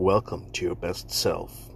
Welcome to your best self.